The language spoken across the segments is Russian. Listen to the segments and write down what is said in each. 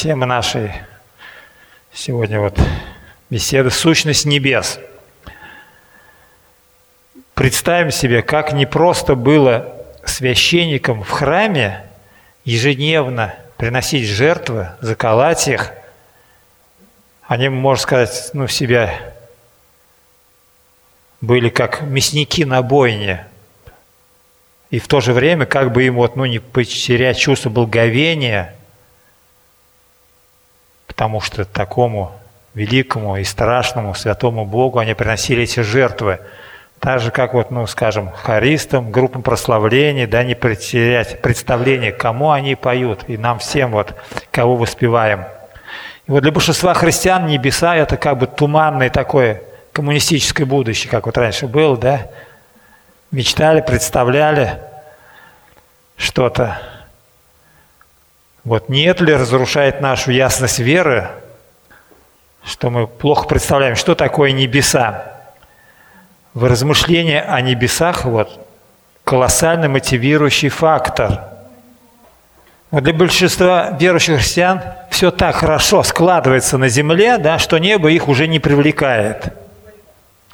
Тема нашей сегодня беседы «Сущность небес». Представим себе, как непросто было священникам в храме ежедневно приносить жертвы, заколоть их. Они, можно сказать, в себя были как мясники на бойне. И в то же время, как бы им не потерять чувство благовения, потому что такому великому и страшному святому Богу они приносили эти жертвы. Так же, как, скажем, хористам, группам прославления, да, не потерять представление, кому они поют, и нам всем, кого воспеваем. И для большинства христиан небеса – это как бы туманное такое коммунистическое будущее, как раньше было, да? Мечтали, представляли что-то. Нет ли разрушает нашу ясность веры, что мы плохо представляем, что такое небеса. В размышлении о небесах колоссально мотивирующий фактор. Для большинства верующих христиан все так хорошо складывается на земле, да, что небо их уже не привлекает.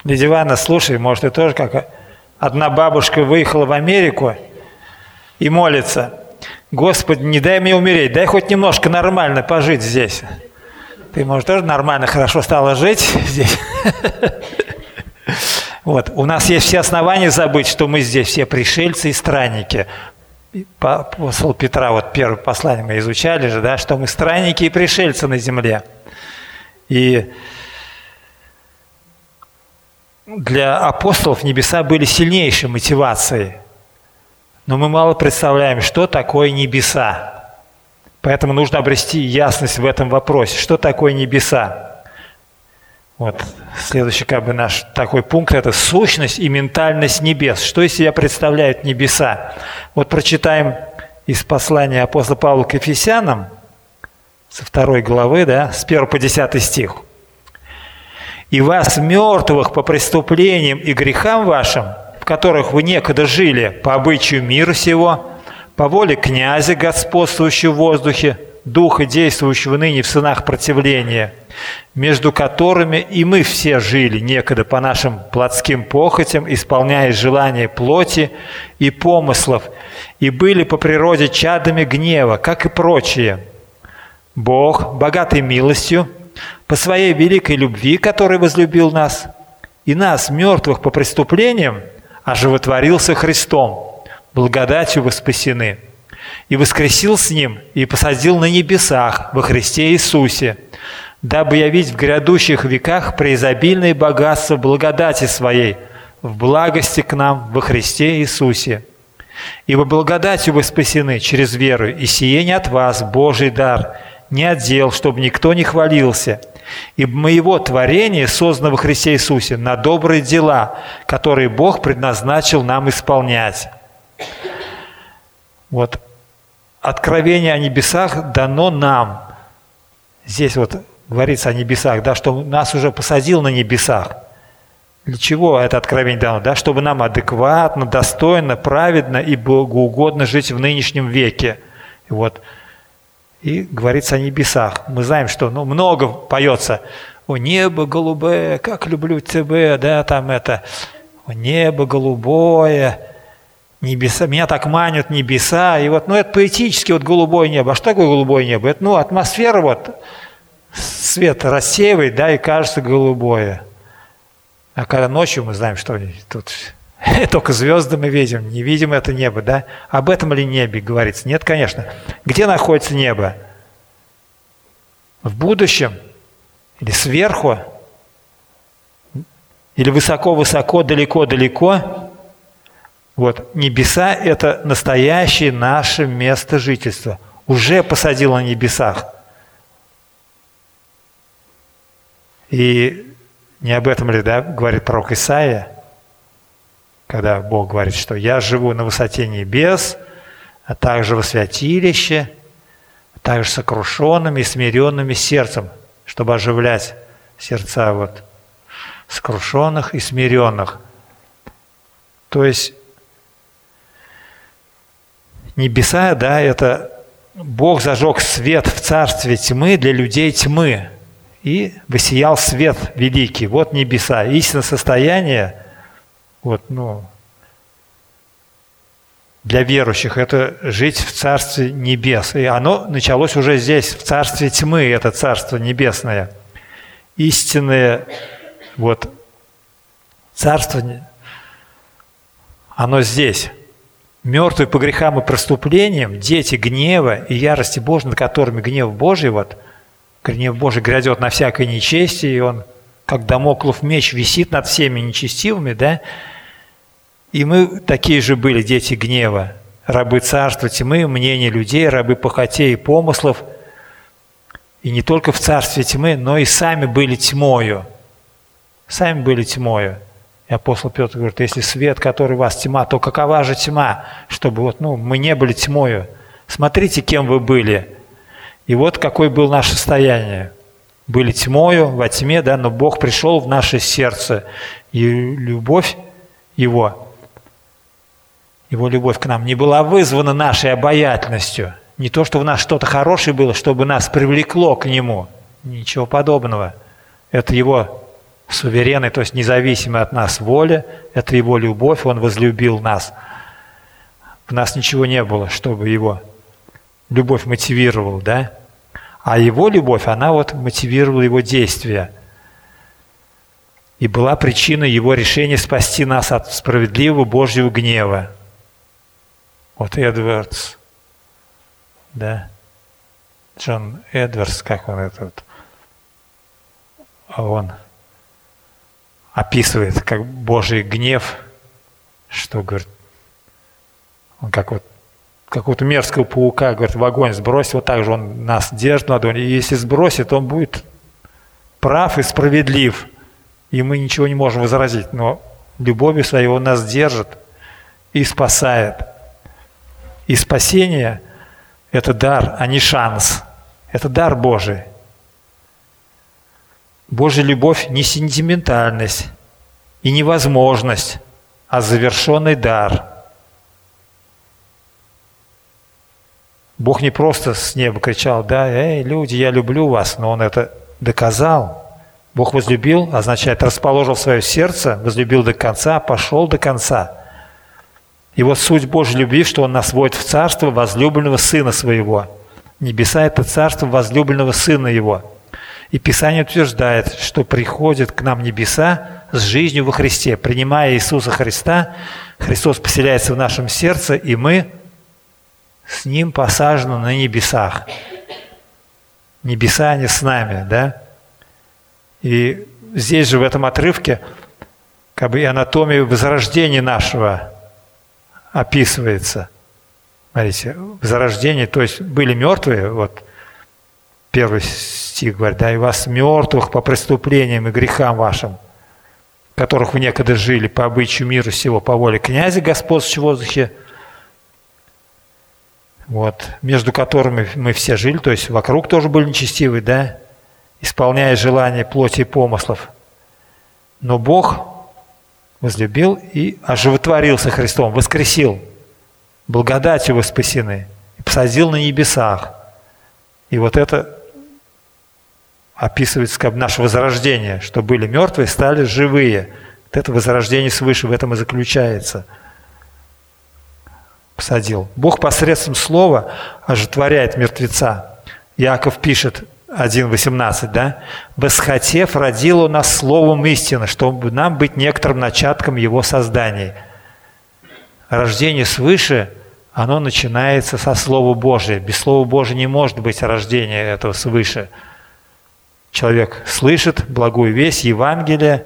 Лидия Ивановна, слушай, может, ты тоже как... Одна бабушка выехала в Америку и молится: «Господи, не дай мне умереть, дай хоть немножко нормально пожить здесь». Ты, может, тоже нормально, хорошо стала жить здесь? У нас есть все основания забыть, что мы здесь все пришельцы и странники. Апостол Петра, первое послание мы изучали же, да, что мы странники и пришельцы на земле. И... Для апостолов небеса были сильнейшей мотивацией, но мы мало представляем, что такое небеса. Поэтому нужно обрести ясность в этом вопросе, что такое небеса. Следующий наш такой пункт – это сущность и ментальность небес. Что из себя представляют небеса? Прочитаем из послания апостола Павла к Ефесянам, со 2 главы, да, с 1 по 10 стих. «И вас, мертвых по преступлениям и грехам вашим, в которых вы некогда жили, по обычаю мира сего, по воле князя, господствующего в воздухе, духа, действующего ныне в сынах противления, между которыми и мы все жили некогда по нашим плотским похотям, исполняя желания плоти и помыслов, и были по природе чадами гнева, как и прочие. Бог, богатый милостью, по своей великой любви, которой возлюбил нас, и нас, мертвых по преступлениям, оживотворился Христом, благодатью вы спасены, и воскресил с Ним, и посадил на небесах во Христе Иисусе, дабы явить в грядущих веках преизобильное богатство благодати Своей, в благости к нам во Христе Иисусе. Ибо благодатью вы спасены через веру, и сие не от вас, Божий дар, не отдел, чтобы никто не хвалился. Ибо моего творения создано во Христе Иисусе на добрые дела, которые Бог предназначил нам исполнять». Откровение о небесах дано нам. Здесь говорится о небесах, да, что нас уже посадил на небесах. Для чего это откровение дано? Да, чтобы нам адекватно, достойно, праведно и богоугодно жить в нынешнем веке. И говорится о небесах. Мы знаем, что много поется: «О небо голубое, как люблю тебя», да, там это, «О небо голубое, небеса, меня так манят небеса». И это поэтически голубое небо. А что такое голубое небо? Это атмосфера свет рассеивает, да, и кажется голубое. А когда ночью мы знаем, что тут только звезды мы видим, не видим это небо, да? Об этом ли небе говорится? Нет, конечно. Где находится небо? В будущем? Или сверху? Или высоко-высоко, далеко-далеко? Небеса – это настоящее наше место жительства. Уже посадил на небесах. И не об этом ли, да, говорит пророк Исаия? Когда Бог говорит, что «я живу на высоте небес, а также во святилище, а также сокрушенными и смиренными сердцем», чтобы оживлять сердца сокрушенных и смиренных. То есть небеса, да, это Бог зажег свет в царстве тьмы для людей тьмы, и воссиял свет великий. Вот небеса. Истинное состояние для верующих – это жить в Царстве Небес. И оно началось уже здесь, в Царстве Тьмы, это Царство Небесное. Истинное Царство, оно здесь. Мертвые по грехам и преступлениям, дети гнева и ярости Божьей, над которыми гнев Божий, гнев Божий грядет на всякое нечестие, и он, как дамоклов меч, висит над всеми нечестивыми, да? И мы такие же были, дети гнева, рабы царства тьмы, мнения людей, рабы похотей и помыслов. И не только в царстве тьмы, но и сами были тьмою. Сами были тьмою. И апостол Петр говорит, если свет, который у вас тьма, то какова же тьма, чтобы мы не были тьмою. Смотрите, кем вы были. И какое было наше состояние. Были тьмою, во тьме, да, но Бог пришел в наше сердце. И любовь Его любовь к нам не была вызвана нашей обаятельностью. Не то, что в нас что-то хорошее было, чтобы нас привлекло к Нему. Ничего подобного. Это Его суверенная, то есть независимая от нас воля, это Его любовь, Он возлюбил нас. В нас ничего не было, чтобы Его любовь мотивировала, да? А Его любовь, она мотивировала Его действия. И была причина Его решения спасти нас от справедливого Божьего гнева. Эдвардс, да, Джон Эдвардс, как он он описывает, как Божий гнев, что, говорит, он как какого-то мерзкого паука, говорит, в огонь сбросит, так же он нас держит над огнем, и если сбросит, он будет прав и справедлив, и мы ничего не можем возразить, но любовью своей он нас держит и спасает. И спасение – это дар, а не шанс. Это дар Божий. Божья любовь – не сентиментальность и невозможность, а завершенный дар. Бог не просто с неба кричал, люди, я люблю вас, но Он это доказал. Бог возлюбил, означает, расположил свое сердце, возлюбил до конца, пошел до конца. И суть Божьей любви, что Он нас вводит в царство возлюбленного Сына Своего. Небеса – это царство возлюбленного Сына Его. И Писание утверждает, что приходят к нам небеса с жизнью во Христе. Принимая Иисуса Христа, Христос поселяется в нашем сердце, и мы с Ним посажены на небесах. Небеса, они с нами, да? И здесь же, в этом отрывке, и анатомия возрождения нашего описывается. Смотрите, возрождение, то есть были мертвые, первый стих говорит, да, и вас мертвых по преступлениям и грехам вашим, которых вы некогда жили по обычаю мира сего, по воле князя, господствующего в воздухе, между которыми мы все жили, то есть вокруг тоже были нечестивые, да, исполняя желания плоти и помыслов. Но Бог возлюбил и оживотворился Христом, воскресил, благодатью вы спасены, и посадил на небесах. И это описывается как наше возрождение, что были мертвые, стали живые. Это возрождение свыше, в этом и заключается. Посадил. Бог посредством слова оживотворяет мертвеца. Иаков пишет, 1:18, да? «Восхотев, родил Он нас словом истины, чтобы нам быть некоторым начатком Его созданий». Рождение свыше, оно начинается со Слова Божия. Без Слова Божия не может быть рождения этого свыше. Человек слышит благую весть, Евангелие,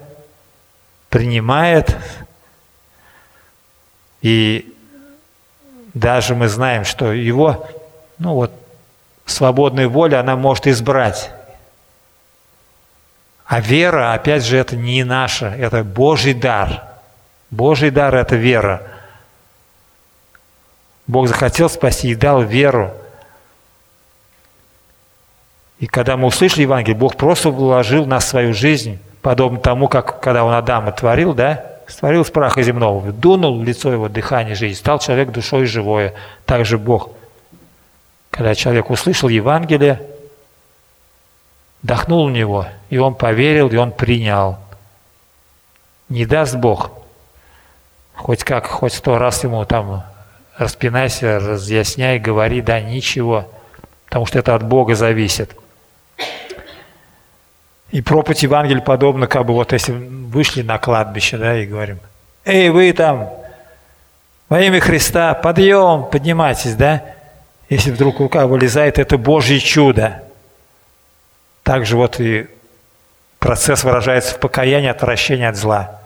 принимает. И даже мы знаем, что его, свободная воля, она может избрать. А вера, опять же, это не наша, это Божий дар. Божий дар – это вера. Бог захотел спасти и дал веру. И когда мы услышали Евангелие, Бог просто вложил в нас свою жизнь, подобно тому, как когда Он Адама творил, да? Створил из праха земного, дунул в лицо его дыхание жизни, стал человек душой живое. Так же Бог Когда человек услышал Евангелие, вдохнул в него, и он поверил, и он принял. Не даст Бог, хоть как, хоть 100 раз ему там распинайся, разъясняй, говори, да ничего, потому что это от Бога зависит. И проповедь Евангелия подобна, как бы вот если вышли на кладбище, да, и говорим: «Эй, вы там, во имя Христа, подъем, поднимайтесь», да? Если вдруг рука вылезает, это Божье чудо. Также вот и процесс выражается в покаянии, отвращении от зла.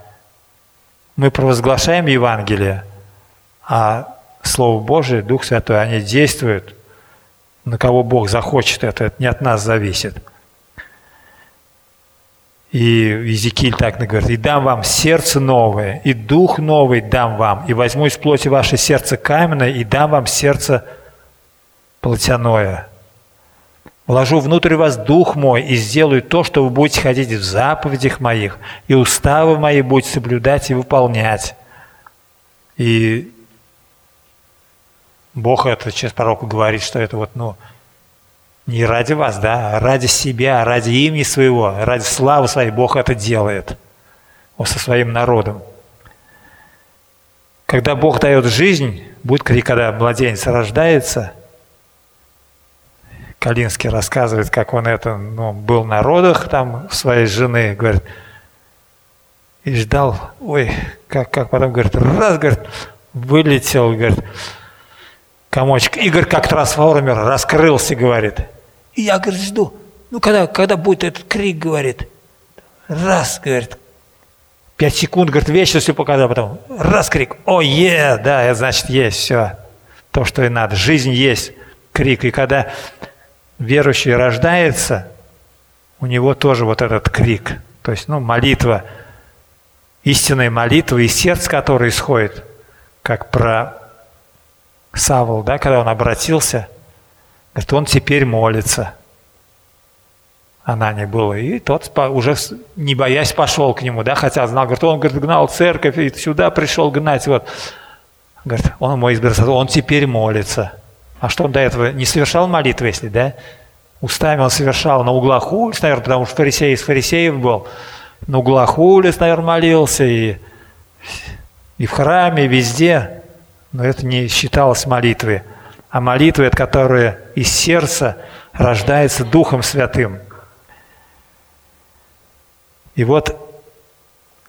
Мы провозглашаем Евангелие, а Слово Божие, Дух Святой, они действуют, на кого Бог захочет, это не от нас зависит. И Иезекииль так говорит: «И дам вам сердце новое, и дух новый дам вам, и возьму из плоти ваше сердце каменное, и дам вам сердце плотяное. Вложу внутрь вас дух мой, и сделаю то, что вы будете ходить в заповедях моих, и уставы мои будете соблюдать и выполнять». И Бог это через пророка говорит, что это вот, не ради вас, да, а ради себя, ради имени своего, ради славы своей Бог это делает со своим народом. Когда Бог дает жизнь, будет крик, когда младенец рождается. Калинский рассказывает, как он это, был на родах там своей жены, говорит, и ждал, как потом, говорит, раз, говорит, вылетел, говорит, комочек. Игорь как трансформер раскрылся, говорит. И я, говорит, жду. Когда будет этот крик, говорит. Раз, говорит. 5 секунд, говорит, вечностью показал. Потом раз крик. Да, это значит есть все. То, что и надо. Жизнь есть крик. И когда верующий рождается, у него тоже вот этот крик. То есть, молитва. Истинная молитва и сердце, которое исходит, как про Савл, да, когда он обратился, говорит, он теперь молится. Анания была. И тот уже, не боясь, пошел к нему, да, хотя знал, говорит, он, говорит, гнал церковь и сюда пришел гнать. Вот. Говорит, он мой избиратель, он теперь молится. А что он до этого не совершал молитвы, если, да? Устами он совершал на углах улиц, наверное, потому что фарисей из фарисеев был. На углах улиц, наверное, молился и в храме, и везде. Но это не считалось молитвой. А молитва – это которая из сердца рождается Духом Святым. И вот,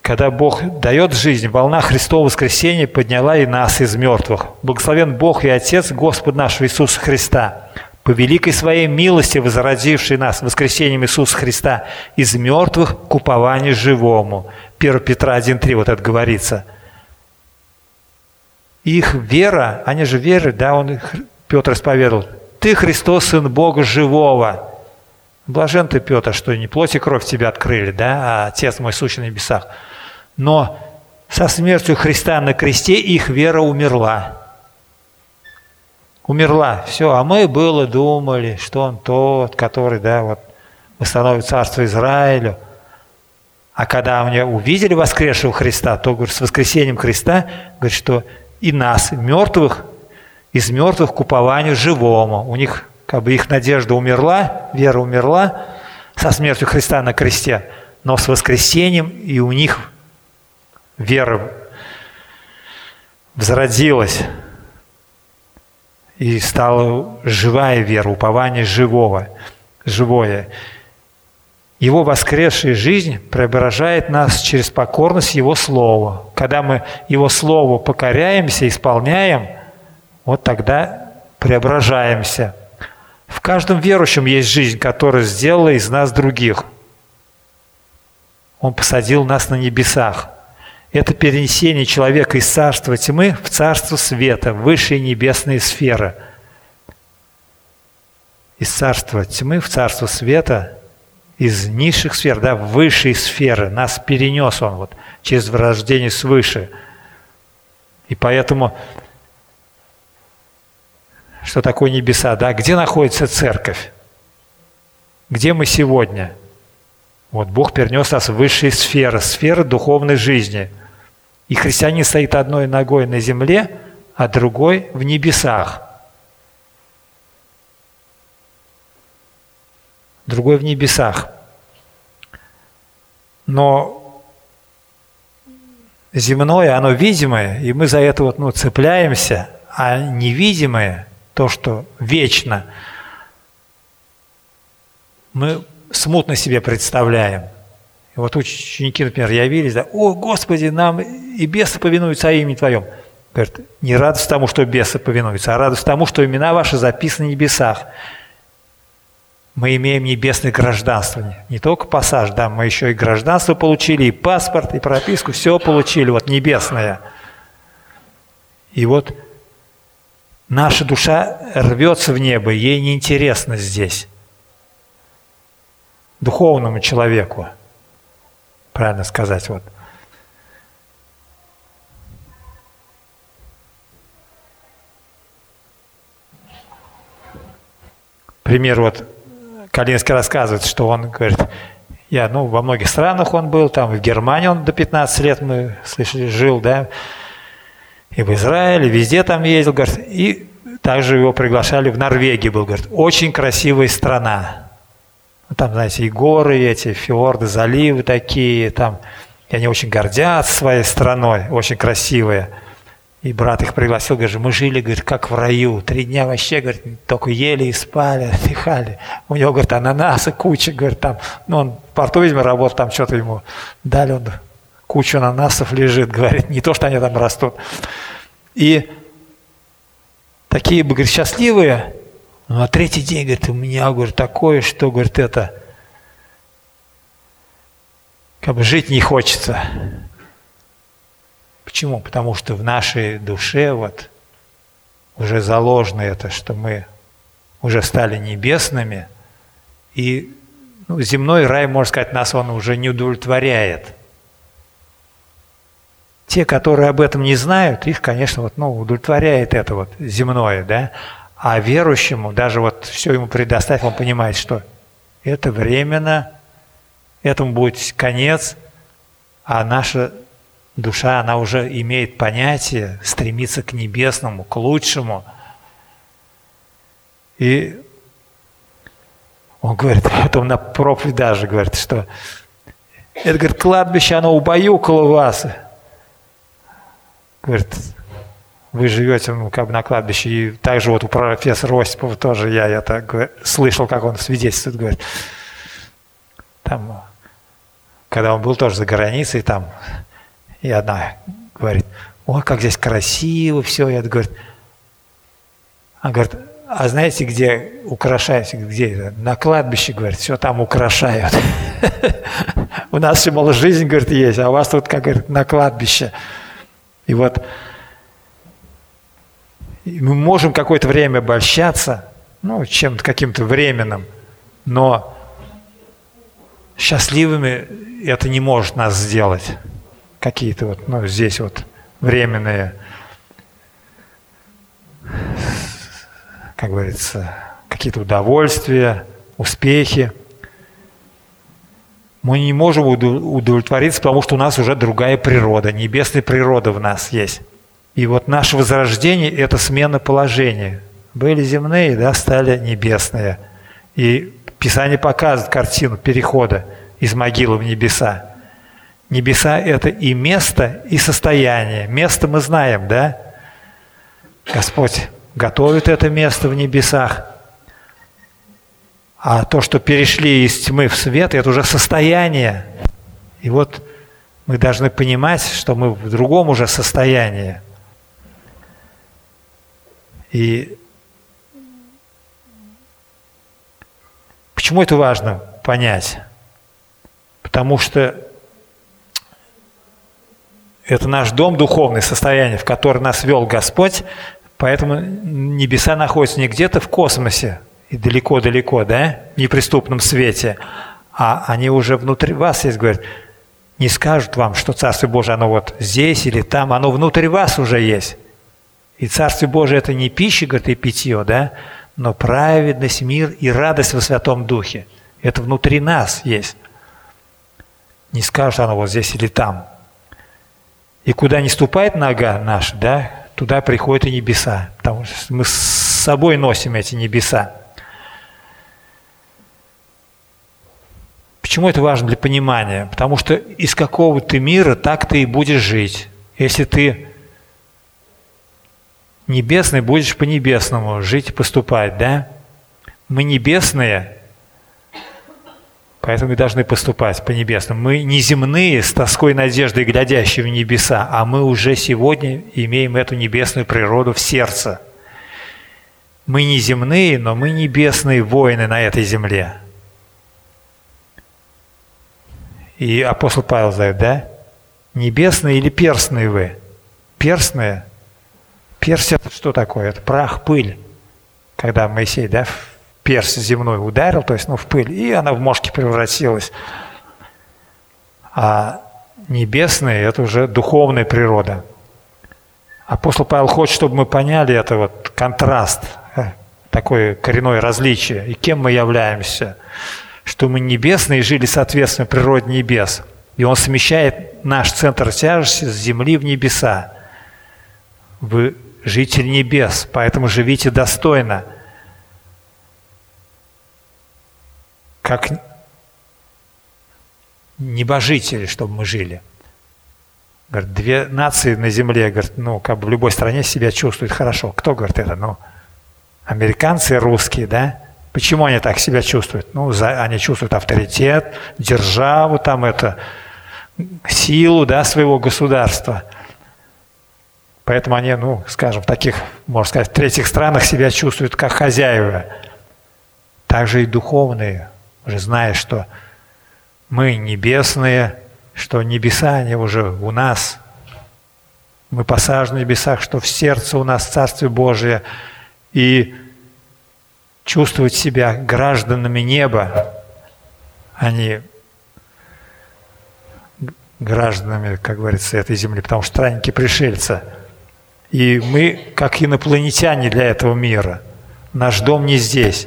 когда Бог дает жизнь, волна Христового воскресения подняла и нас из мертвых. Благословен Бог и Отец Господа нашего Иисуса Христа, по великой своей милости возродивший нас воскресением Иисуса Христа из мертвых к упованию живому. 1 Петра 1:3, вот это говорится. Их вера, они же верят, да, Петр исповедовал: «Ты, Христос, Сын Бога живого». Блажен ты, Петр, что не плоть и кровь тебя открыли, да, а Отец мой сущий на небесах. Но со смертью Христа на кресте их вера умерла. Умерла. Все, а мы было думали, что он тот, который, да, вот, восстановит царство Израилю. А когда они увидели воскресшего Христа, то, говорит, с воскресением Христа, говорит, что и нас, мертвых, из мертвых к упованию живому. У них, как бы, их надежда умерла, вера умерла со смертью Христа на кресте, но с воскресением и у них вера возродилась и стала живая вера, упование живое. Его воскресшая жизнь преображает нас через покорность Его Слову. Когда мы Его Слову покоряемся, исполняем, вот тогда преображаемся. В каждом верующем есть жизнь, которая сделала из нас других. Он посадил нас на небесах. Это перенесение человека из царства тьмы в царство света, высшие небесные сферы. Из царства тьмы в царство света – из низших сфер, да, в высшие сферы. Нас перенес он через рождение свыше. И поэтому, что такое небеса, да? Где находится церковь? Где мы сегодня? Бог перенес нас в высшие сферы, сферы духовной жизни. И христианин стоит одной ногой на земле, а другой в небесах. другой в небесах. Но земное, оно видимое, и мы за это вот, цепляемся, а невидимое, то, что вечно, мы смутно себе представляем. И вот ученики, например, явились, да, «О, Господи, нам и бесы повинуются о имени Твоем». Говорят, не радость тому, что бесы повинуются, а радость тому, что имена ваши записаны в небесах. Мы имеем небесное гражданство. Не только пассаж, да, мы еще и гражданство получили, и паспорт, и прописку, все получили, вот небесное. И вот наша душа рвется в небо, ей неинтересно здесь. Духовному человеку, правильно сказать, вот. Пример вот Калинский рассказывает, что он говорит, я, во многих странах он был, там в Германии он до 15 лет, мы слышали, жил, да, и в Израиле, везде там ездил, говорит, и также его приглашали в Норвегию, был, говорит, очень красивая страна. Там, знаете, и горы эти, фьорды, заливы такие, там, и они очень гордятся своей страной, очень красивые. И брат их пригласил, говорит, мы жили, говорит, как в раю. 3 дня вообще, говорит, только ели и спали, отдыхали. У него, говорит, ананасы куча, говорит, там, он в порту, видимо, работал, там что-то ему дали, он кучу ананасов лежит, говорит, не то, что они там растут. И такие, говорит, счастливые, но на 3-й день, говорит, у меня, говорит, такое, что, говорит, это, как бы жить не хочется. Почему? Потому что в нашей душе вот уже заложено это, что мы уже стали небесными, и земной рай, можно сказать, нас он уже не удовлетворяет. Те, которые об этом не знают, их, конечно, удовлетворяет это земное, да? А верующему, даже все ему предоставив, он понимает, что это временно, этому будет конец, а наша душа, она уже имеет понятие, стремится к небесному, к лучшему. И он говорит, потом на проповедь даже говорит, что это, говорит, кладбище, оно убаюкало вас. Говорит, вы живете, как бы на кладбище. И также у профессора Осипова тоже я так говорю, слышал, как он свидетельствует, говорит. Там, когда он был тоже за границей, там... И одна говорит, ой, как здесь красиво, все. И это говорит, она говорит, а знаете, где украшают? Где? На кладбище, говорит, все там украшают. У нас еще, мол, жизнь, говорит, есть, а у вас тут, как говорит, на кладбище. И вот мы можем какое-то время обольщаться, чем-то каким-то временным, но счастливыми это не может нас сделать. Какие-то здесь временные, как говорится, какие-то удовольствия, успехи. Мы не можем удовлетвориться, потому что у нас уже другая природа, небесная природа в нас есть. И наше возрождение – это смена положения. Были земные, да, стали небесные. И Писание показывает картину перехода из могилы в небеса. Небеса – это и место, и состояние. Место мы знаем, да? Господь готовит это место в небесах. А то, что перешли из тьмы в свет, это уже состояние. И мы должны понимать, что мы в другом уже состоянии. И почему это важно понять? Потому что это наш дом духовный, состояние, в которое нас вел Господь, поэтому небеса находятся не где-то в космосе и далеко-далеко, да, в неприступном свете, а они уже внутри вас есть, говорят, не скажут вам, что Царство Божие, оно здесь или там, оно внутри вас уже есть. И Царство Божие – это не пища, говорит, и питье, да, но праведность, мир и радость во Святом Духе. Это внутри нас есть. Не скажут оно здесь или там. И куда не ступает нога наша, да, туда приходят и небеса, потому что мы с собой носим эти небеса. Почему это важно для понимания? Потому что из какого ты мира, так ты и будешь жить. Если ты небесный, будешь по-небесному жить и поступать, да? Мы небесные, поэтому и должны поступать по-небесному. Мы не земные, с тоской и надеждой глядящие в небеса, а мы уже сегодня имеем эту небесную природу в сердце. Мы не земные, но мы небесные воины на этой земле. И апостол Павел знает, да? Небесные или перстные вы? Перстные? Персть – это что такое? Это прах, пыль. Когда Моисей, да, в перст земной ударил, то есть, ну, в пыль, и она в мошке превратилась. А небесные – это уже духовная природа. Апостол Павел хочет, чтобы мы поняли это вот контраст, такое коренное различие, и кем мы являемся, что мы небесные, жили соответственно природе небес. И он смещает наш центр тяжести с земли в небеса. Вы житель небес, поэтому живите достойно. Как небожители, чтобы мы жили. Говорит, две нации на земле, говорит, ну, как бы в любой стране себя чувствуют хорошо. Кто, говорит, это? Ну, американцы, русские, да? Почему они так себя чувствуют? Ну, они чувствуют авторитет, державу, там это, силу, да, своего государства. Поэтому они, ну, скажем, в таких, можно сказать, в третьих странах себя чувствуют как хозяева. Также и духовные, уже зная, что мы небесные, что небеса, они уже у нас. Мы посажены в небесах, что в сердце у нас Царствие Божие. И чувствовать себя гражданами неба, а не гражданами, как говорится, этой земли, потому что странники пришельцы. И мы, как инопланетяне для этого мира, наш дом не здесь.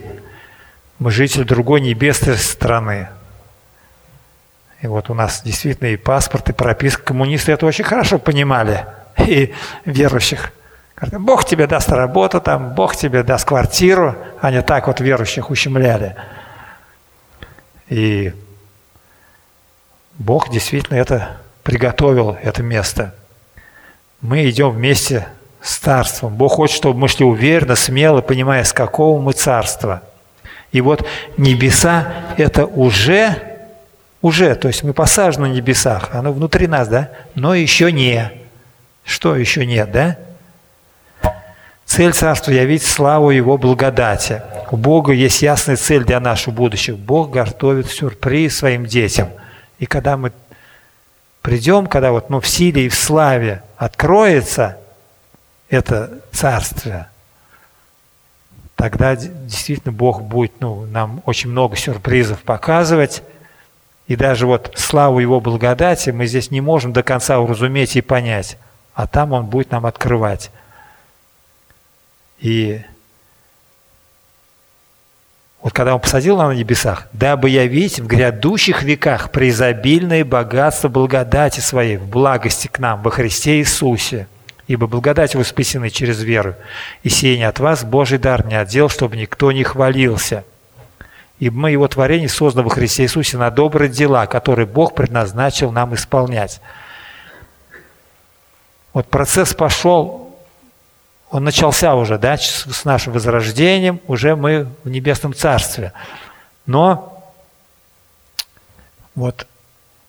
Мы жители другой небесной страны. И вот у нас действительно и паспорт, и прописка. Коммунисты это очень хорошо понимали, и верующих. Бог тебе даст работу, там, Бог тебе даст квартиру. Они так вот верующих ущемляли. И Бог действительно это приготовил, это место. Мы идем вместе с Царством. Бог хочет, чтобы мы шли уверенно, смело, понимая, с какого мы Царства. И вот небеса – это уже, то есть мы посажены на небесах, оно внутри нас, да? Но еще не. Что еще нет, да? Цель Царства – явить славу Его благодати. У Бога есть ясная цель для нашего будущего. Бог готовит сюрприз своим детям. И когда мы придем, когда вот, ну, в силе и в славе откроется это Царствие, тогда действительно Бог будет, ну, нам очень много сюрпризов показывать. И даже вот славу Его благодати мы здесь не можем до конца уразуметь и понять, а там Он будет нам открывать. И вот когда Он посадил нас на небесах, дабы явить в грядущих веках преизобильное богатство благодати Своей, в благости к нам во Христе Иисусе. Ибо благодать вы спасены через веру, и сеяние от вас Божий дар не отдел, чтобы никто не хвалился. Ибо мы Его творение созданы во Христе Иисусе на добрые дела, которые Бог предназначил нам исполнять. Вот процесс пошел. Он начался уже, да, с нашим возрождением, уже мы в Небесном Царстве. Но вот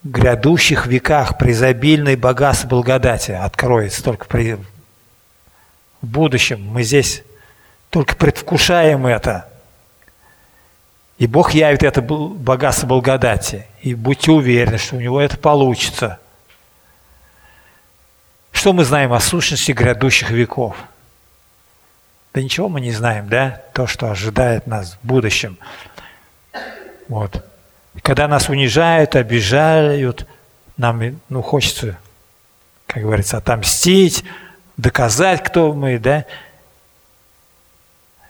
в грядущих веках преизобильное богатство благодати откроется только в будущем. Мы здесь только предвкушаем это. И Бог явит это богатство благодати. И будьте уверены, что у Него это получится. Что мы знаем о сущности грядущих веков? Да ничего мы не знаем, да? То, что ожидает нас в будущем. Вот. Когда нас унижают, обижают, нам, ну, хочется, как говорится, отомстить, доказать, кто мы, да?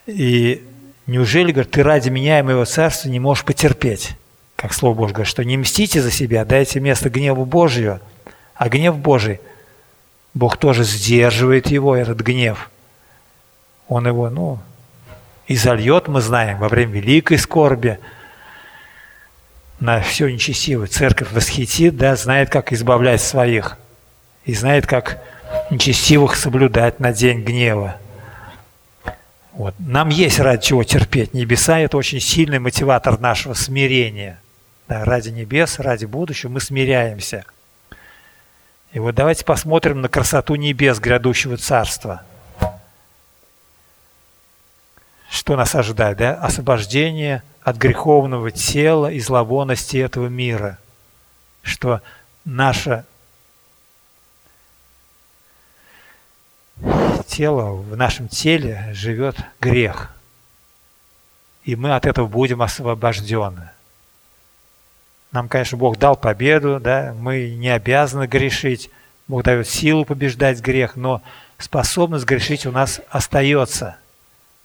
И неужели, говорит, ты ради меня и моего царства не можешь потерпеть? Как Слово Божье говорит, что не мстите за себя, дайте место гневу Божию. А гнев Божий, Бог тоже сдерживает его, этот гнев. Он его, ну, изольет, мы знаем, во время великой скорби. на все нечестивое. Церковь восхитит, да, знает, как избавлять своих, и знает, как нечестивых соблюдать на день гнева. Вот. Нам есть ради чего терпеть. Небеса – это очень сильный мотиватор нашего смирения. Да, ради небес, ради будущего мы смиряемся. И вот давайте посмотрим на красоту небес грядущего царства. Что нас ожидает? Да? Освобождение от греховного тела и зловонности этого мира. Что наше тело, в нашем теле живет грех. И мы от этого будем освобождены. Нам, конечно, Бог дал победу, да? Мы не обязаны грешить. Бог дает силу побеждать грех, но способность грешить у нас остается.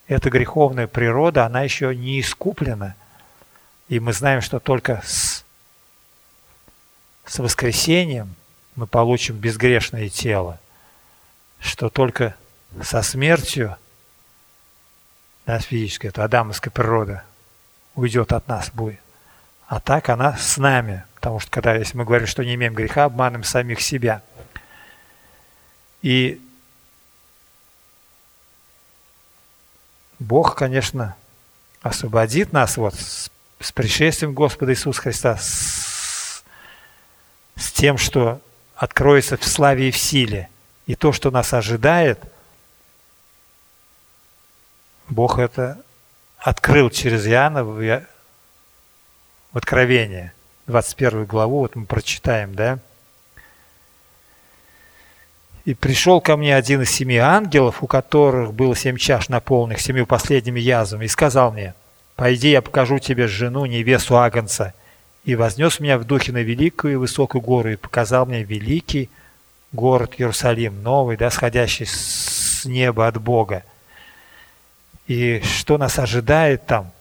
Эта греховная природа, она еще не искуплена. И мы знаем, что только с воскресением мы получим безгрешное тело, что только со смертью, да, физической, это адамовская природа, уйдет от нас будет. А так она с нами, потому что когда, если мы говорим, что не имеем греха, обманываем самих себя. И Бог, конечно, освободит нас вот с пришествием Господа Иисуса Христа, с тем, что откроется в славе и в силе. И то, что нас ожидает, Бог это открыл через Иоанна в Откровении, 21 главу, вот мы прочитаем, да? «И пришел ко мне один из 7 ангелов, у которых было 7 чаш, наполненных 7 последними язвами, и сказал мне: пойди, я покажу тебе жену, невесту Агнца. И вознес меня в духе на великую и высокую гору, и показал мне великий город Иерусалим, новый, да, сходящий с неба от Бога». И что нас ожидает там?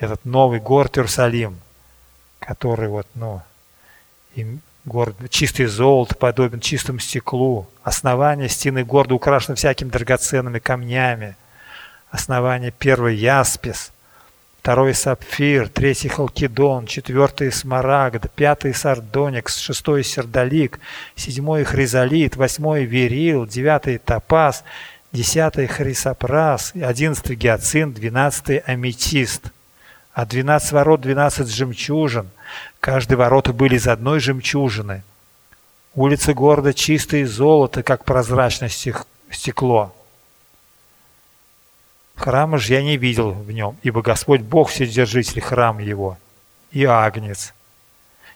Этот новый город Иерусалим, который вот, ну, город чистый золото, подобен чистому стеклу. Основание стены города украшено всякими драгоценными камнями. Основание: первый — яспис, второй — сапфир, третий — халкидон, четвертый — смарагд, пятый — сардоникс, шестой — сердолик, седьмой — хризолит, восьмой — берил, девятый — топаз, десятый — хрисопрас, одиннадцатый — гиацинт, двенадцатый — аметист. А 12 ворот, 12 жемчужин. Каждые ворота были из одной жемчужины. Улицы города чистые золото, как прозрачное стекло. Храма же я не видел в нем, ибо Господь Бог Вседержитель, храм его, и Агнец.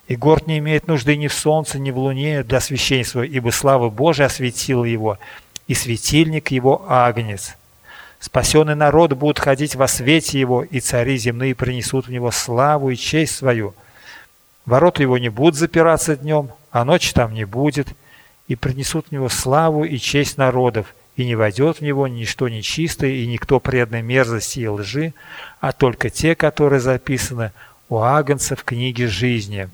И город не имеет нужды ни в солнце, ни в луне для освящения своего, ибо слава Божия осветила его, и светильник его Агнец. Спасенный народ будут ходить во свете его, и цари земные принесут в него славу и честь свою. Ворота его не будут запираться днем, а ночи там не будет, и принесут в него славу и честь народов, и не войдет в него ничто нечистое, и никто преданный мерзости и лжи, а только те, которые записаны у Агнца в книге жизни.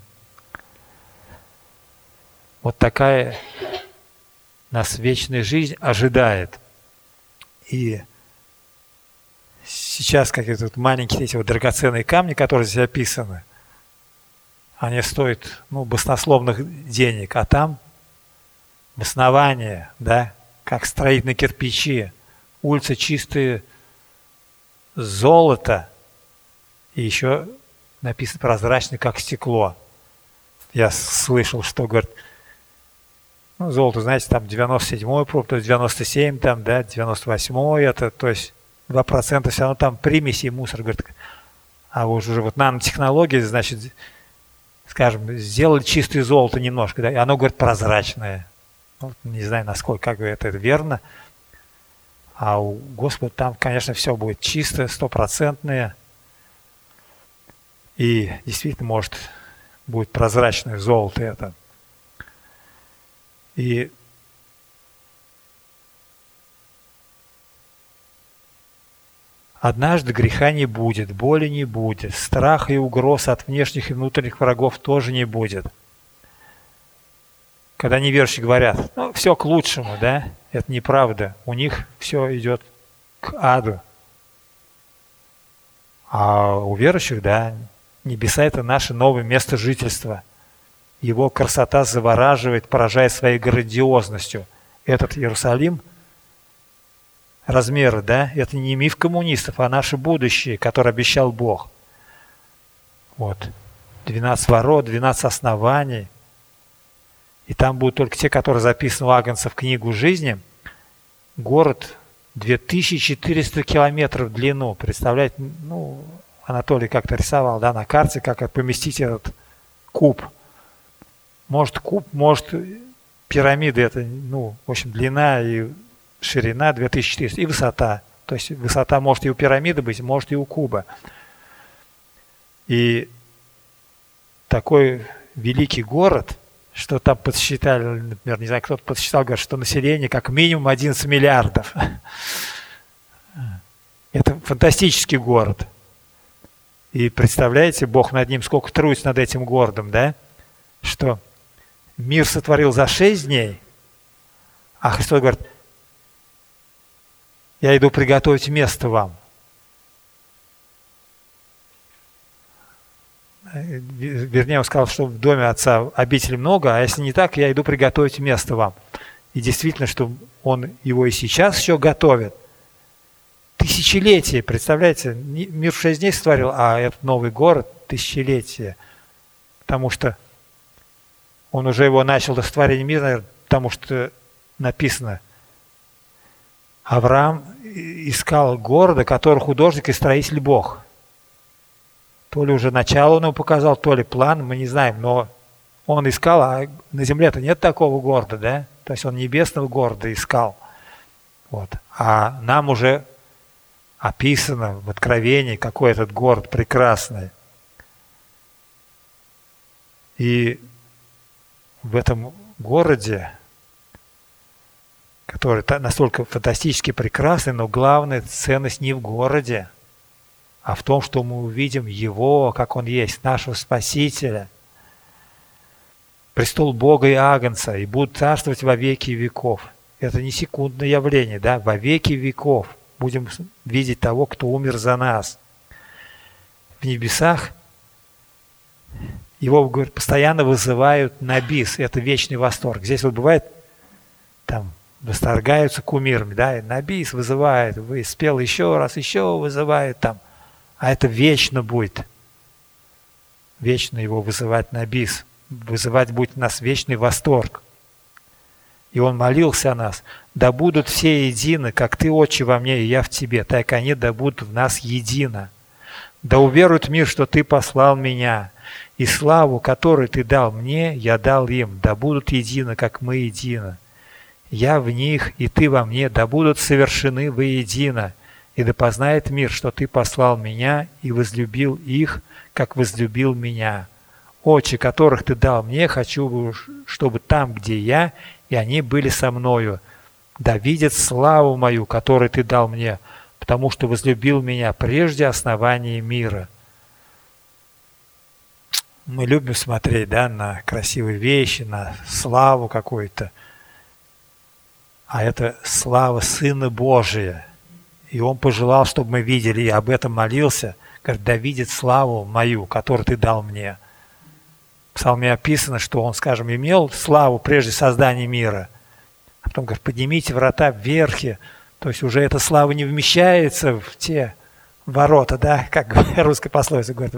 Вот такая нас вечная жизнь ожидает. И сейчас какие-то вот маленькие эти вот драгоценные камни, которые здесь описаны, они стоят, ну, баснословных денег, а там основание, да, как строительные кирпичи, улицы чистые золото, и еще написано прозрачный, как стекло. Я слышал, что, говорит, ну, золото, знаете, там 97-й проб, то есть 97, там, да, 98-й, это, то есть 2% все равно там примеси и мусор. Говорит, а уже вот нанотехнологии, значит, скажем, сделали чистое золото немножко, да, и оно, говорит, прозрачное. Вот, не знаю, насколько, как говорят, это верно. А у Господа там, конечно, все будет чистое, стопроцентное. И действительно, может, будет прозрачное золото это. И однажды греха не будет, боли не будет, страха и угроз от внешних и внутренних врагов тоже не будет. Когда неверующие говорят, ну, все к лучшему, да, это неправда, у них все идет к аду. А у верующих, да, Небеса – это наше новое место жительства. Его красота завораживает, поражая своей грандиозностью. Этот Иерусалим, размеры, да, это не миф коммунистов, а наше будущее, которое обещал Бог. Вот. 12 ворот, 12 оснований. И там будут только те, которые записаны у Агнца в книгу жизни. Город 2400 километров в длину. Представляете, ну, Анатолий как-то рисовал, да, на карте, как поместить этот куб, может пирамиды, это, ну, в общем, длина и ширина 2400, и высота. То есть высота может и у пирамиды быть, может и у куба. И такой великий город, что там подсчитали, например, не знаю, кто-то подсчитал, говорит, что население как минимум 11 миллиардов. Это фантастический город. И представляете, Бог над ним сколько трудится, над этим городом, да? Что мир сотворил за 6 дней, а Христос говорит, я иду приготовить место вам. Вернее, он сказал, что в доме Отца обителей много, а если не так, я иду приготовить место вам. И действительно, что он его и сейчас еще готовит. Тысячелетие, представляете, мир 6 дней сотворил, а этот новый город – тысячелетие. Потому что он уже его начал до сотворения мира, наверное, потому что написано, Авраам искал города, который художник и строитель Бог. То ли уже начало он его показал, то ли план, мы не знаем, но он искал, а на земле-то нет такого города, да? То есть он небесного города искал. Вот. А нам уже описано в Откровении, какой этот город прекрасный. И в этом городе, который настолько фантастически прекрасный, но главная ценность не в городе, а в том, что мы увидим Его, как Он есть, нашего Спасителя, престол Бога и Агнца, и будут царствовать во веки веков. Это не секундное явление, да, во веки веков. Будем видеть того, кто умер за нас. В небесах его, говорят, постоянно вызывают на бис. Это вечный восторг. Здесь вот бывает, там, восторгаются кумирами, да, и на бис вызывают, вы спел еще раз, еще вызывают там. А это вечно будет. Вечно его вызывать на бис. Вызывать будет нас вечный восторг. И он молился о нас. «Да будут все едины, как ты, Отче, во мне, и я в тебе, так они да будут в нас едино. Да уверует мир, что ты послал меня, и славу, которую ты дал мне, я дал им. Да будут едины, как мы едины. Я в них, и ты во мне, да будут совершены воедино. И да познает мир, что ты послал меня, и возлюбил их, как возлюбил меня. Отче, которых ты дал мне, хочу, чтобы там, где я, и они были со мною, да видят славу мою, которую ты дал мне, потому что возлюбил меня прежде основания мира». Мы любим смотреть, да, на красивые вещи, на славу какую-то. А это слава Сына Божия. И Он пожелал, чтобы мы видели, и об этом молился, говорит, да видит славу мою, которую ты дал мне. В псалме описано, что он, скажем, имел славу прежде создания мира. А потом говорит, поднимите врата вверх. То есть уже эта слава не вмещается в те ворота, да, как русская пословица говорит,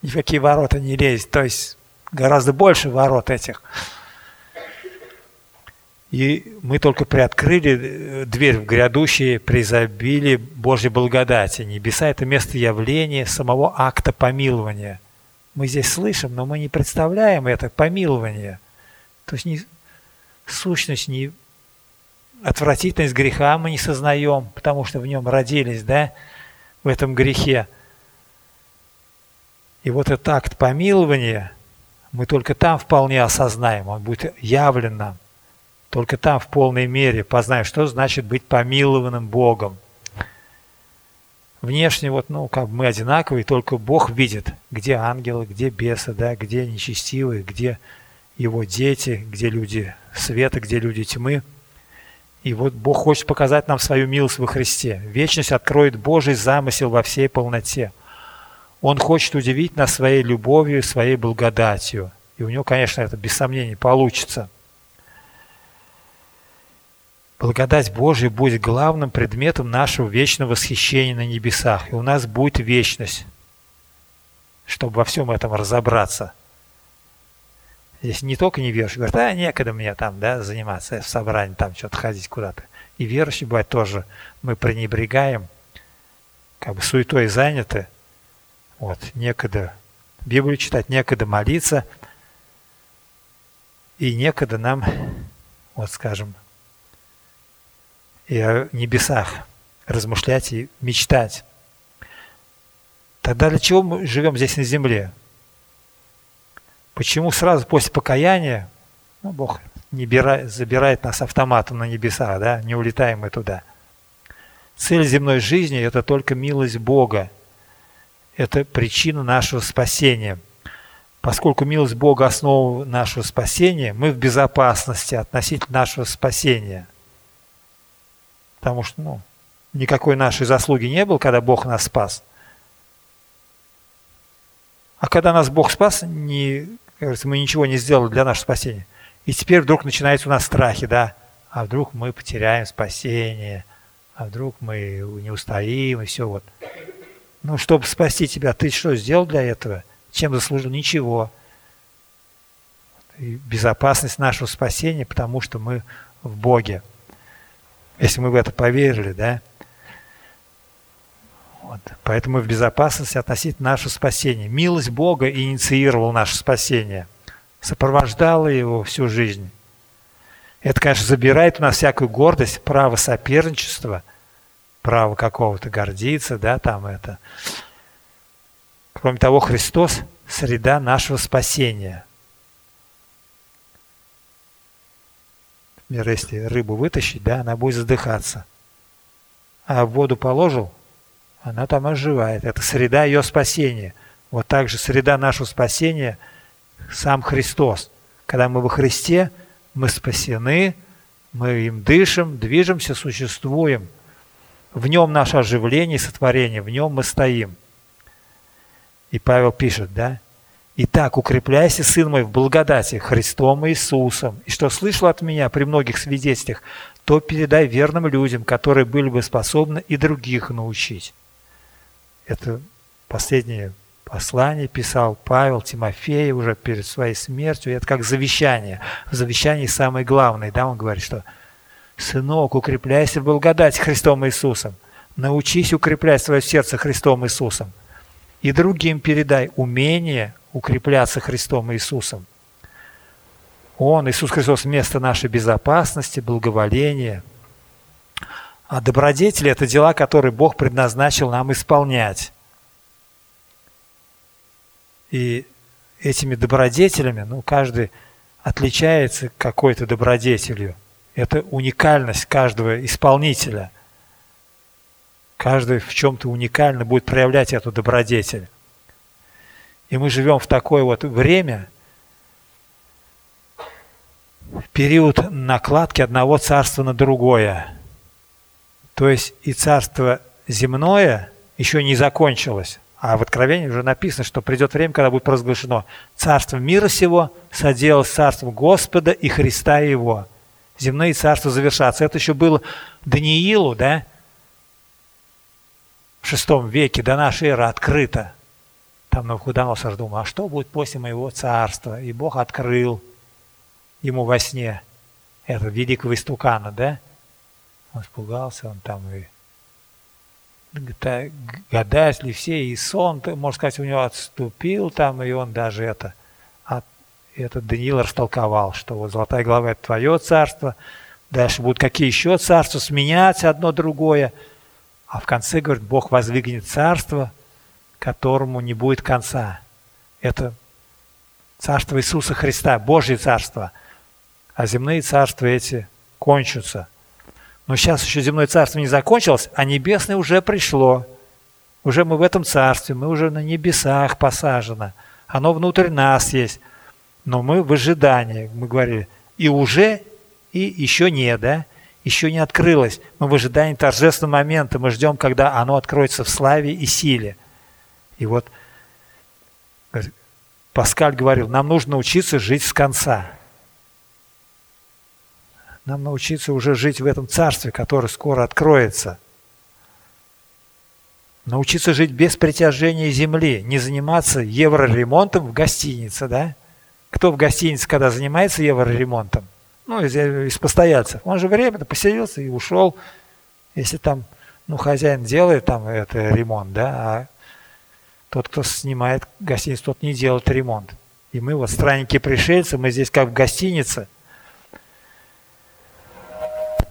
ни в какие ворота не лезет. То есть гораздо больше ворот этих. И мы только приоткрыли дверь в грядущее преизобилие Божьей благодати. Небеса – это место явления самого акта помилования. Мы здесь слышим, но мы не представляем это помилование. То есть не, сущность, не отвратительность греха мы не сознаем, потому что в нем родились, да, в этом грехе. И вот этот акт помилования мы только там вполне осознаем, он будет явлен нам. Только там в полной мере познаем, что значит быть помилованным Богом. Внешне, вот, ну, как мы одинаковые, только Бог видит, где ангелы, где бесы, да, где нечестивые, где его дети, где люди света, где люди тьмы. И вот Бог хочет показать нам свою милость во Христе. Вечность откроет Божий замысел во всей полноте. Он хочет удивить нас своей любовью, своей благодатью. И у него, конечно, это без сомнений получится. Благодать Божия будет главным предметом нашего вечного восхищения на небесах. И у нас будет вечность, чтобы во всем этом разобраться. Здесь не только неверующие говорят, некогда мне там заниматься, в собрании там что-то ходить куда-то. И верующие, бывает, тоже мы пренебрегаем, суетой заняты. Некогда Библию читать, некогда молиться, и некогда нам, и о небесах размышлять и мечтать. Тогда для чего мы живем здесь на земле? Почему сразу после покаяния Бог не забирает нас автоматом на небеса, не улетаем мы туда? Цель земной жизни – это только милость Бога. Это причина нашего спасения. Поскольку милость Бога – основа нашего спасения, мы в безопасности относительно нашего спасения. Потому что никакой нашей заслуги не было, когда Бог нас спас. А когда нас Бог спас, мы ничего не сделали для нашего спасения. И теперь вдруг начинаются у нас страхи, а вдруг мы потеряем спасение, а вдруг мы не устоим и все . Чтобы спасти тебя, ты что сделал для этого? Чем заслужил? Ничего. И безопасность нашего спасения, потому что мы в Боге. Если мы в это поверили, Поэтому мы в безопасности относительно нашего спасения. Милость Бога инициировала наше спасение, сопровождала его всю жизнь. Это, конечно, забирает у нас всякую гордость, право соперничества, право какого-то гордиться, Кроме того, Христос – среда нашего спасения. Например, если рыбу вытащить, она будет задыхаться. А в воду положил, она там оживает. Это среда ее спасения. Так же среда нашего спасения – сам Христос. Когда мы во Христе, мы спасены, мы им дышим, движемся, существуем. В нем наше оживление и сотворение, в нем мы стоим. И Павел пишет, «Итак, укрепляйся, сын мой, в благодати Христом Иисусом, и что слышал от меня при многих свидетелях, то передай верным людям, которые были бы способны и других научить». Это последнее послание писал Павел Тимофею уже перед своей смертью. Это как завещание. В завещании самое главное, он говорит, что «Сынок, укрепляйся в благодати Христом Иисусом, научись укреплять свое сердце Христом Иисусом, и другим передай умение укрепляться Христом Иисусом». Он, Иисус Христос, место нашей безопасности, благоволения. А добродетели – это дела, которые Бог предназначил нам исполнять. И этими добродетелями, каждый отличается какой-то добродетелью. Это уникальность каждого исполнителя. Каждый в чем-то уникально будет проявлять эту добродетель. И мы живем в такое время, в период накладки одного царства на другое. То есть и царство земное еще не закончилось. А в Откровении уже написано, что придет время, когда будет провозглашено «Царство мира сего соделалось царством Господа и Христа Его». Земные царства завершатся. Это еще было Даниилу, в VI веке до нашей эры открыто. Там Навуходоносор думал, а что будет после моего царства? И Бог открыл ему во сне этого великого истукана, Он испугался, он там и гадает ли все, и сон, можно сказать, у него отступил там, и он даже этот Даниил растолковал, что золотая глава – это твое царство, дальше будут какие еще царства, сменять одно другое. А в конце, говорит, Бог воздвигнет царство, которому не будет конца. Это царство Иисуса Христа, Божье царство. А земные царства эти кончатся. Но сейчас еще земное царство не закончилось, а небесное уже пришло. Уже мы в этом царстве, мы уже на небесах посажены. Оно внутрь нас есть. Но мы в ожидании, мы говорили, и уже, и еще не, еще не открылось. Мы в ожидании торжественного момента, мы ждем, когда оно откроется в славе и силе. И Паскаль говорил, нам нужно учиться жить с конца. Нам научиться уже жить в этом царстве, которое скоро откроется. Научиться жить без притяжения земли, не заниматься евроремонтом в гостинице, да? Кто в гостинице, когда занимается евроремонтом? Ну, из постояльцев. Он же временно поселился и ушел. Если там, ну, хозяин делает там это, ремонт, да, а тот, кто снимает гостиницу, тот не делает ремонт. И мы вот странники-пришельцы, мы здесь как в гостинице.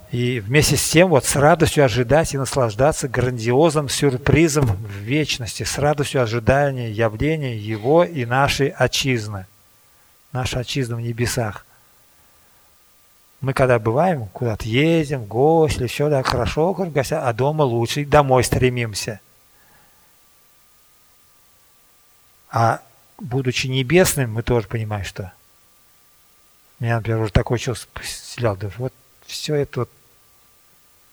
И вместе с тем вот с радостью ожидать и наслаждаться грандиозным сюрпризом в вечности, с радостью ожидания явления Его и нашей отчизны. Наша отчизна в небесах. Мы когда бываем, куда-то едем, в гости, все, да, хорошо, а дома лучше, домой стремимся. А будучи небесным, мы тоже понимаем, что... Меня, например, уже такое чувство поселяло, думаю, вот все это вот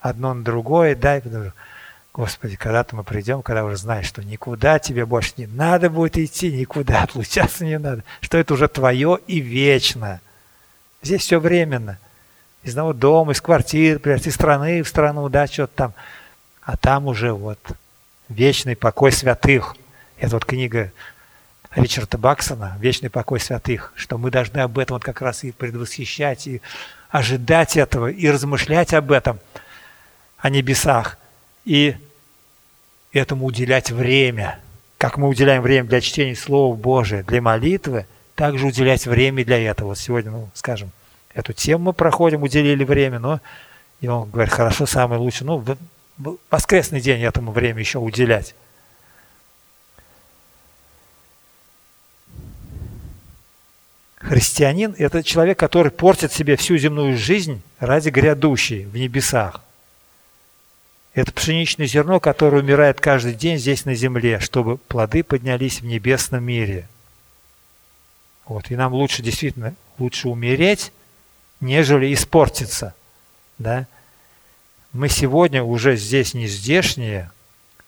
одно на другое, да, и потом, Господи, когда-то мы придем, когда уже знаешь, что никуда тебе больше не надо будет идти, никуда отлучаться не надо, что это уже твое и вечно. Здесь все временно. Из одного дома, из квартиры, из страны в страну, да, что-то там. А там уже вот вечный покой святых. Это вот книга Ричарда Баксона «Вечный покой святых», что мы должны об этом вот как раз и предвосхищать, и ожидать этого, и размышлять об этом, о небесах, и этому уделять время. Как мы уделяем время для чтения Слова Божия, для молитвы, также уделять время для этого. Вот сегодня, ну, скажем, эту тему мы проходим, уделили время, но и он говорит, хорошо, самое лучшее, ну, в воскресный день этому время еще уделять. Христианин – это человек, который портит себе всю земную жизнь ради грядущей в небесах. Это пшеничное зерно, которое умирает каждый день здесь на земле, чтобы плоды поднялись в небесном мире. Вот, и нам лучше, действительно, лучше умереть, нежели испортиться. Да? Мы сегодня уже здесь не здешние,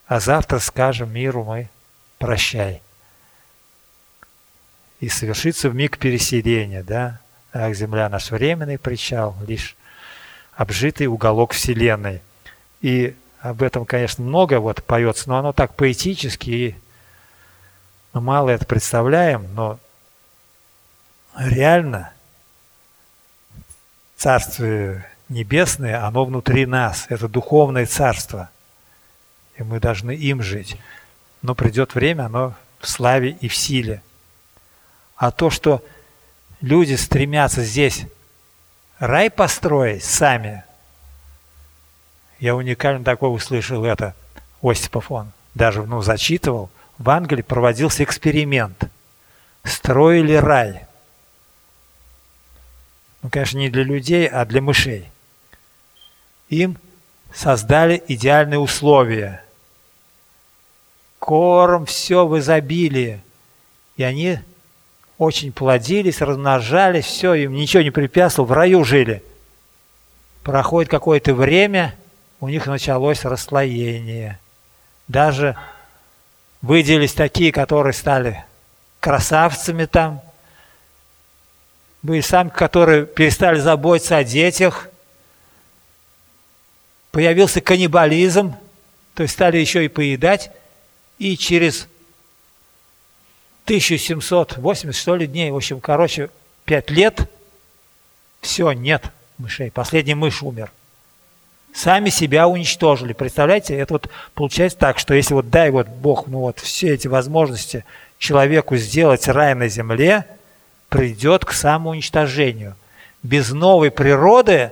а завтра скажем миру мы «прощай». И совершится вмиг переселение, да? Ах, земля наш временный причал, лишь обжитый уголок вселенной. И об этом, конечно, много вот поется, но оно так поэтически, и мы мало это представляем, но реально Царство Небесное, оно внутри нас, это духовное царство, и мы должны им жить. Но придет время, оно в славе и в силе. А то, что люди стремятся здесь рай построить сами, я уникально такое услышал это, Осипов он даже, ну, зачитывал, в Англии проводился эксперимент, строили рай. Ну, конечно, не для людей, а для мышей. Им создали идеальные условия. Корм, все в изобилии. И они... очень плодились, размножались, все, им ничего не препятствовало, в раю жили. Проходит какое-то время, у них началось расслоение. Даже выделились такие, которые стали красавцами там. Были самки, которые перестали заботиться о детях. Появился каннибализм, то есть стали еще и поедать. И через 1780, что ли, дней, в общем, короче, 5 лет, все, нет мышей, последний мышь умер. Сами себя уничтожили, представляете? Это вот получается так, что если вот дай вот Бог, ну вот все эти возможности человеку сделать рай на земле, придет к самоуничтожению. Без новой природы,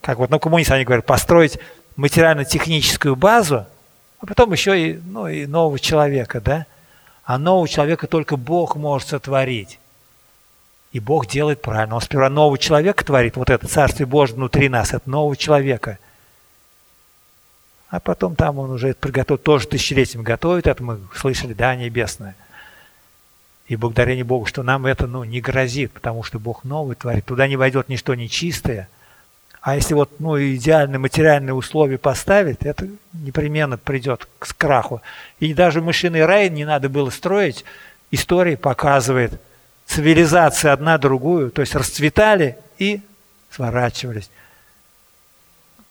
как вот, ну, коммунисты, они говорят, построить материально-техническую базу, а потом еще и, ну, и нового человека, да? А нового человека только Бог может сотворить. И Бог делает правильно. Он сперва нового человека творит, вот это Царствие Божие внутри нас, это нового человека. А потом там он уже это приготовит, тоже тысячелетием готовит, это мы слышали, да, небесное. И благодарение Богу, что нам это, ну, не грозит, потому что Бог новый творит, туда не войдет ничто нечистое. А если вот, ну, идеальные материальные условия поставить, это непременно придет к краху. И даже мышиный рай не надо было строить, история показывает, цивилизация одна другую, то есть расцветали и сворачивались.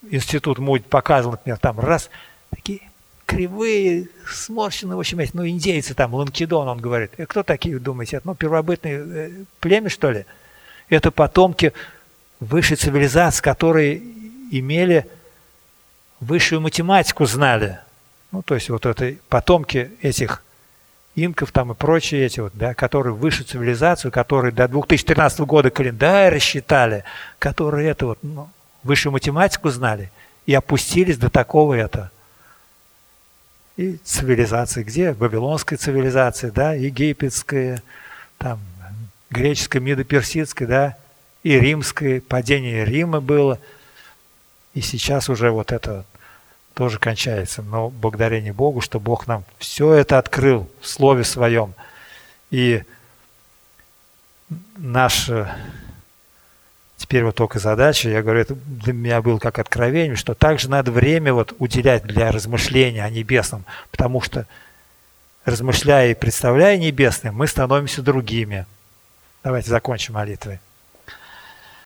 Институт МУД показывал, например, там раз, такие кривые, сморщенные, в общем, эти, ну, индейцы там, Ланкидон, он говорит. И кто такие, думаете? Ну, первобытные племя, что ли? Это потомки высшей цивилизации, которые имели высшую математику, знали. Ну, то есть вот это потомки этих инков там и прочие эти вот, да, которые высшую цивилизацию, которые до 2013 года календарь рассчитали, которые это вот, ну, высшую математику знали и опустились до такого это. И цивилизации, где? Вавилонская цивилизация, да, египетская, там, греческая, медоперсидская, да, и римская, падение Рима было. И сейчас уже вот это тоже кончается. Но благодарение Богу, что Бог нам все это открыл в Слове Своем. И наша теперь вот только задача, я говорю, это для меня было как откровение, что также надо время вот уделять для размышления о небесном, потому что, размышляя и представляя небесное, мы становимся другими. Давайте закончим молитвой.